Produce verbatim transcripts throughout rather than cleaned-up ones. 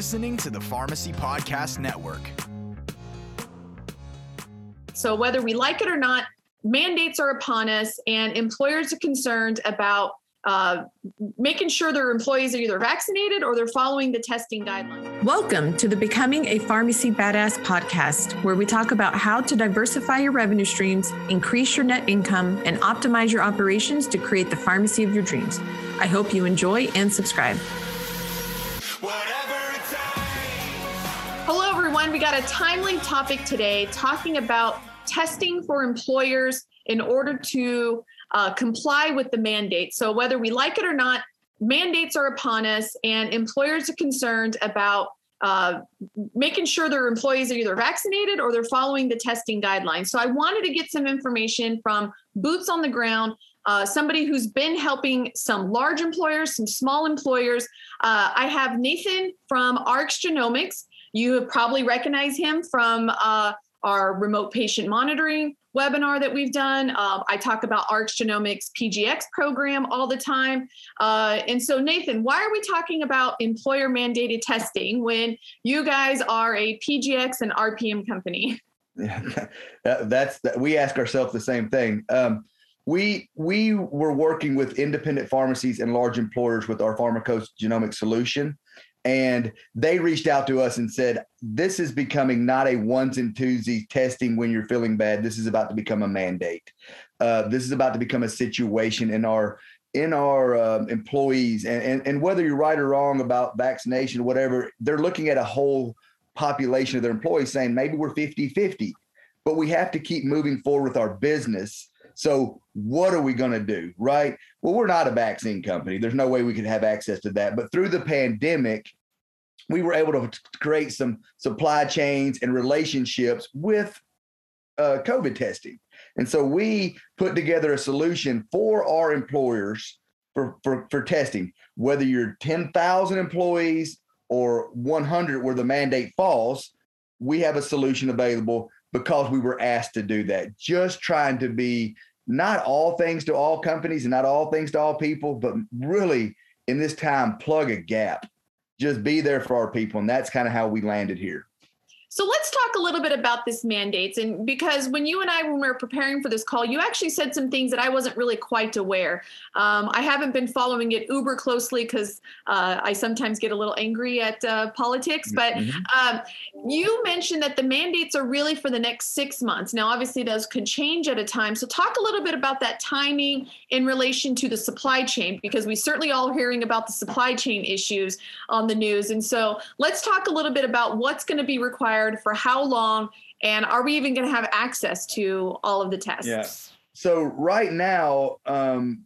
listening to the Pharmacy Podcast Network. So whether we like it or not, mandates are upon us, and employers are concerned about uh, making sure their employees are either vaccinated or they're following the testing guidelines. Welcome to the Becoming a Pharmacy Badass podcast, where we talk about how to diversify your revenue streams, increase your net income, and optimize your operations to create the pharmacy of your dreams. I hope you enjoy and subscribe. Hello, everyone. We got a timely topic today talking about testing for employers in order to uh, comply with the mandate. So whether we like it or not, mandates are upon us, and employers are concerned about uh, making sure their employees are either vaccinated or they're following the testing guidelines. So I wanted to get some information from boots on the ground, uh, somebody who's been helping some large employers, some small employers. Uh, I have Nathan from RxGenomix. You probably recognize him from uh, our remote patient monitoring webinar that we've done. Uh, I talk about RxGenomix P G X program all the time. Uh, and so Nathan, why are we talking about employer mandated testing when you guys are a P G X and R P M company? Yeah, that's that. We ask ourselves the same thing. Um, we we were working with independent pharmacies and large employers with our pharmacogenomic solution. And they reached out to us and said, this is becoming not a ones and twosies testing when you're feeling bad. This is about to become a mandate. Uh, this is about to become a situation in our in our um, employees. And, and, and whether you're right or wrong about vaccination, whatever, they're looking at a whole population of their employees saying maybe we're fifty-fifty, but we have to keep moving forward with our business. So what are we going to do, right? Well, we're not a vaccine company. There's no way we could have access to that. But through the pandemic, we were able to create some supply chains and relationships with uh, COVID testing. And so we put together a solution for our employers for, for, for testing, whether you're ten thousand employees or one hundred where the mandate falls, we have a solution available because we were asked to do that. Just trying to be not all things to all companies and not all things to all people, but really in this time, plug a gap, just be there for our people. And that's kind of how we landed here. So let's talk a little bit about this mandates. And because when you and I, when we were preparing for this call, you actually said some things that I wasn't really quite aware. Um, I haven't been following it uber closely because uh, I sometimes get a little angry at uh, politics, but mm-hmm. um, you mentioned that the mandates are really for the next six months. Now, obviously those could change at a time. So talk a little bit about that timing in relation to the supply chain, because we certainly all hearing about the supply chain issues on the news. And so let's talk a little bit about what's going to be required, for how long, and are we even going to have access to all of the tests? Yeah. So right now, um,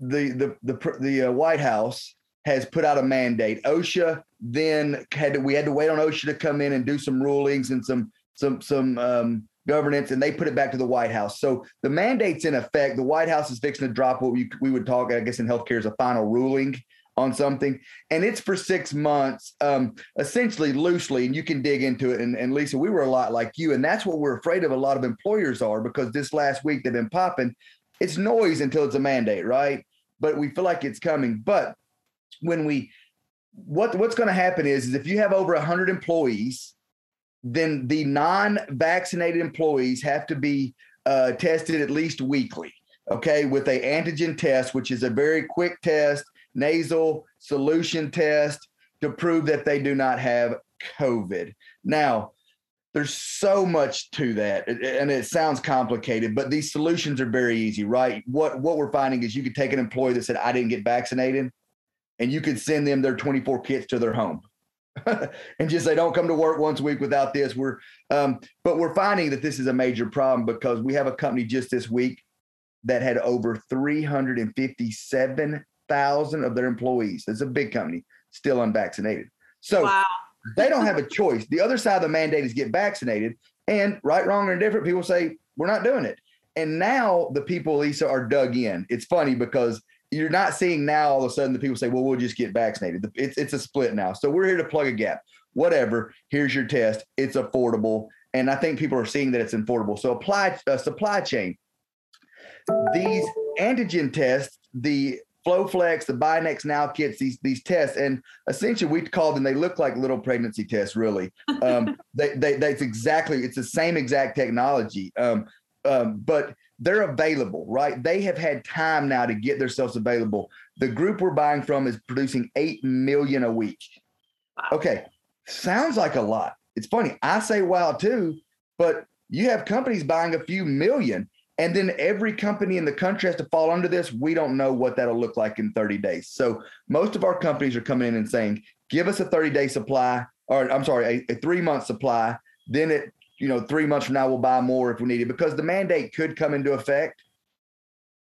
the the the, the uh, White House has put out a mandate. OSHA then had to, we had to wait on OSHA to come in and do some rulings and some some some um, governance, and they put it back to the White House. So the mandate's in effect. The White House is fixing to drop what we we would talk, I guess, in healthcare as a final ruling on something, and it's for six months, um, essentially loosely, and you can dig into it. And, and Lisa, we were a lot like you, and that's what we're afraid of. A lot of employers are, because this last week they've been popping. It's noise until it's a mandate, right? But we feel like it's coming. But when we, what what's going to happen is, is if you have over one hundred employees, then the non-vaccinated employees have to be uh, tested at least weekly, okay, with a antigen test, which is a very quick test, nasal solution test to prove that they do not have COVID. Now, there's so much to that, and it sounds complicated, but these solutions are very easy, right? What what we're finding is you could take an employee that said, I didn't get vaccinated, and you could send them their twenty-four kits to their home and just say, don't come to work once a week without this. We're um, but we're finding that this is a major problem, because we have a company just this week that had over three hundred fifty-seven thousand of their employees. It's a big company, still unvaccinated. So wow. They don't have a choice. The other side of the mandate is get vaccinated, and right, wrong, or indifferent, people say, we're not doing it. And now the people, Lisa, are dug in. It's funny because you're not seeing now all of a sudden the people say, well, we'll just get vaccinated. It's, it's a split now. So we're here to plug a gap. Whatever, here's your test. It's affordable. And I think people are seeing that it's affordable. So apply uh, supply chain. These antigen tests, the FlowFlex, the Buy Next Now kits, these these tests, and essentially we call them, they look like little pregnancy tests, really. Um, they, they, that's exactly, it's the same exact technology, um, um, but they're available, right? They have had time now to get themselves available. The group we're buying from is producing eight million a week. Wow. Okay, sounds like a lot. It's funny, I say wow too, but you have companies buying a few million. And then every company in the country has to fall under this. We don't know what that'll look like in thirty days. So most of our companies are coming in and saying, give us a thirty-day supply, or I'm sorry, a, a three-month supply. Then it, you know, three months from now, we'll buy more if we need it, because the mandate could come into effect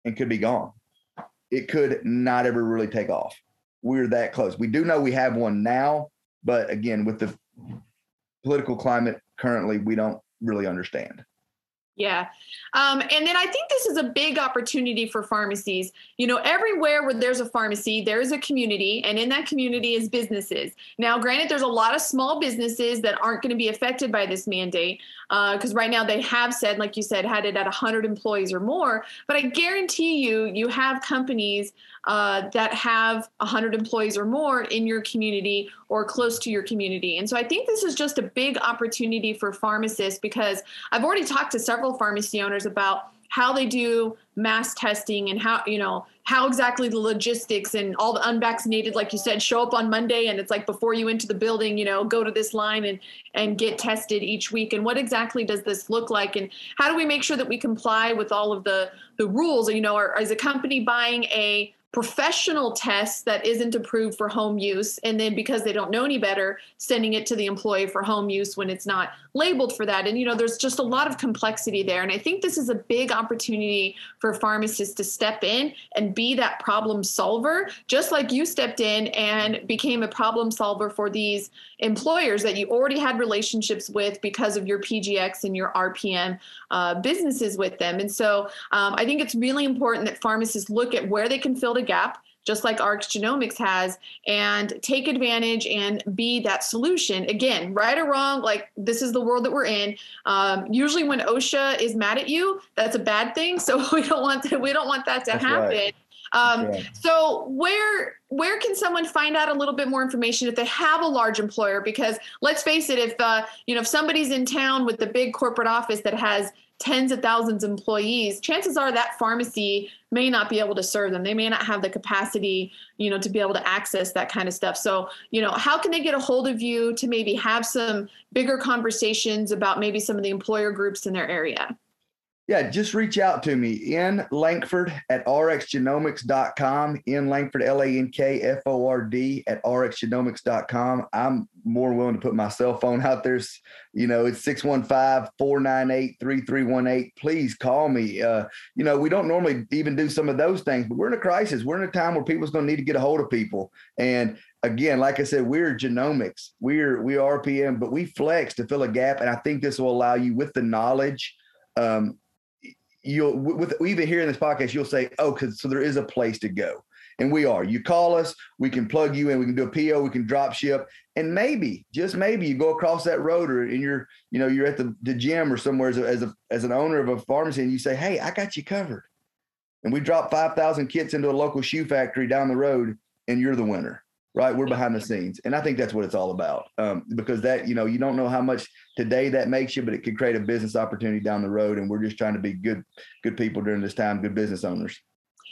and could be gone. It could not ever really take off. We're that close. We do know we have one now, but again, with the political climate currently, we don't really understand. Yeah. Um, and then I think this is a big opportunity for pharmacies. You know, everywhere where there's a pharmacy, there is a community, and in that community is businesses. Now, granted, there's a lot of small businesses that aren't going to be affected by this mandate, because uh, right now they have said, like you said, had it at one hundred employees or more. But I guarantee you, you have companies uh, that have one hundred employees or more in your community or close to your community. And so I think this is just a big opportunity for pharmacists, because I've already talked to several pharmacy owners about how they do mass testing and how, you know, how exactly the logistics and all the unvaccinated, like you said, show up on Monday and it's like before you enter the building, you know, go to this line and, and get tested each week. And what exactly does this look like? And how do we make sure that we comply with all of the, the rules? You know, or, or is a company buying a professional test that isn't approved for home use, and then because they don't know any better, sending it to the employee for home use when it's not labeled for that? And, you know, there's just a lot of complexity there. And I think this is a big opportunity for pharmacists to step in and be that problem solver, just like you stepped in and became a problem solver for these employers that you already had relationships with because of your P G X and your R P M uh, businesses with them. And so um, I think it's really important that pharmacists look at where they can fill the gap, just like RxGenomix has, and take advantage and be that solution. Again, right or wrong, like this is the world that we're in. Um, usually when OSHA is mad at you, that's a bad thing. So we don't want that, we don't want that to that's happen. Right. Um, okay. So where where can someone find out a little bit more information if they have a large employer? Because let's face it, if uh, you know, if somebody's in town with the big corporate office that has tens of thousands of employees, chances are that pharmacy may not be able to serve them. They may not have the capacity, you know, to be able to access that kind of stuff. So, you know, how can they get a hold of you to maybe have some bigger conversations about maybe some of the employer groups in their area? Yeah, just reach out to me, N Lankford at R X Genomix dot com, N Lankford, L A N K F O R D at R X Genomix dot com. I'm more willing to put my cell phone out there. You know, it's six one five, four nine eight, three three one eight. Please call me. Uh, you know, we don't normally even do some of those things, but we're in a crisis. We're in a time where people's going to need to get a hold of people. And again, like I said, we're genomics. We're, we are R P M, but we flex to fill a gap. And I think this will allow you, with the knowledge, um, you'll, with even here in this podcast, you'll say, oh, because so there is a place to go. And we are, you call us, we can plug you in, we can do a P O, we can drop ship. And maybe, just maybe, you go across that road, or and you're, you know, you're at the, the gym or somewhere as a, as a, as an owner of a pharmacy, and you say, hey, I got you covered. And we drop five thousand kits into a local shoe factory down the road, and you're the winner, right? We're behind the scenes. And I think that's what it's all about, um, because that, you know, you don't know how much today that makes you, but it could create a business opportunity down the road. And we're just trying to be good, good people during this time, good business owners.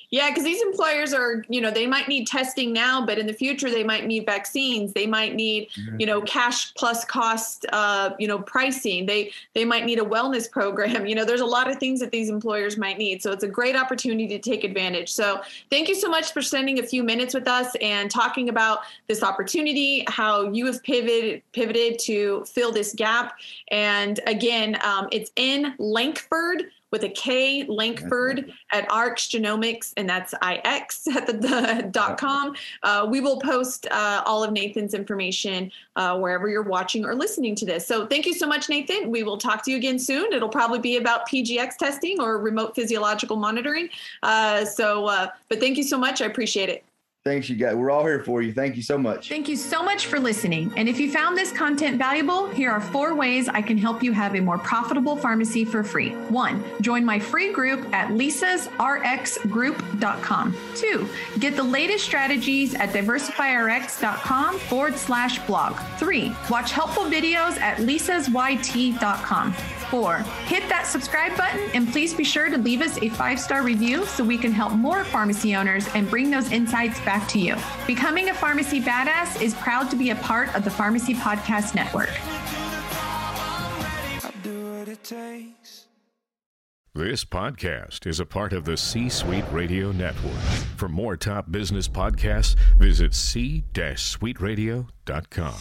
Yeah, because these employers are, you know, they might need testing now, but in the future, they might need vaccines. They might need, you know, cash plus cost, uh, you know, pricing. They they might need a wellness program. You know, there's a lot of things that these employers might need. So it's a great opportunity to take advantage. So thank you so much for spending a few minutes with us and talking about this opportunity, how you have pivoted, pivoted to fill this gap. And again, um, it's in Lankford, with a K, Lankford at RxGenomix, and that's I X at the, the dot com. Uh, we will post uh, all of Nathan's information uh, wherever you're watching or listening to this. So thank you so much, Nathan. We will talk to you again soon. It'll probably be about P G X testing or remote physiological monitoring. Uh, so, uh, but thank you so much. I appreciate it. Thanks, you guys. We're all here for you. Thank you so much. Thank you so much for listening. And if you found this content valuable, here are four ways I can help you have a more profitable pharmacy for free. One, join my free group at lisas r x group dot com. Two, get the latest strategies at diversify r x dot com forward slash blog. Three, watch helpful videos at lisas y t dot com. Four, hit that subscribe button and please be sure to leave us a five-star review so we can help more pharmacy owners and bring those insights back to you. Becoming a pharmacy badass is proud to be a part of the Pharmacy Podcast Network. This podcast is a part of the C-Suite Radio Network. For more top business podcasts, visit c suite radio dot com.